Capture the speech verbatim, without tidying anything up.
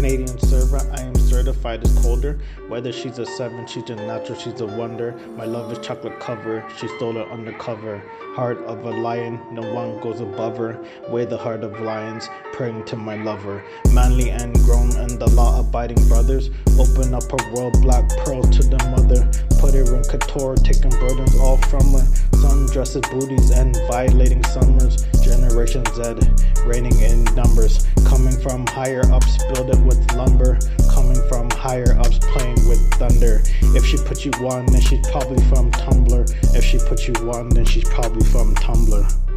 Canadian server. I am certified as colder. Whether she's a seven, she's a natural, she's a wonder. My love is chocolate cover, she stole it undercover. Heart of a lion, no one goes above her. Weigh the heart of lions, praying to my lover. Manly and grown and the law abiding brothers. Open up her world, black pearl to the mother. Put her in couture, taking burdens all from her. Sundresses, booties and violating summers. Generation Z, reigning in numbers. Coming from higher ups, build it with lumber. Coming from higher ups, playing with thunder. If she put you on, then she's probably from Tumblr. If she put you on, then she's probably from Tumblr.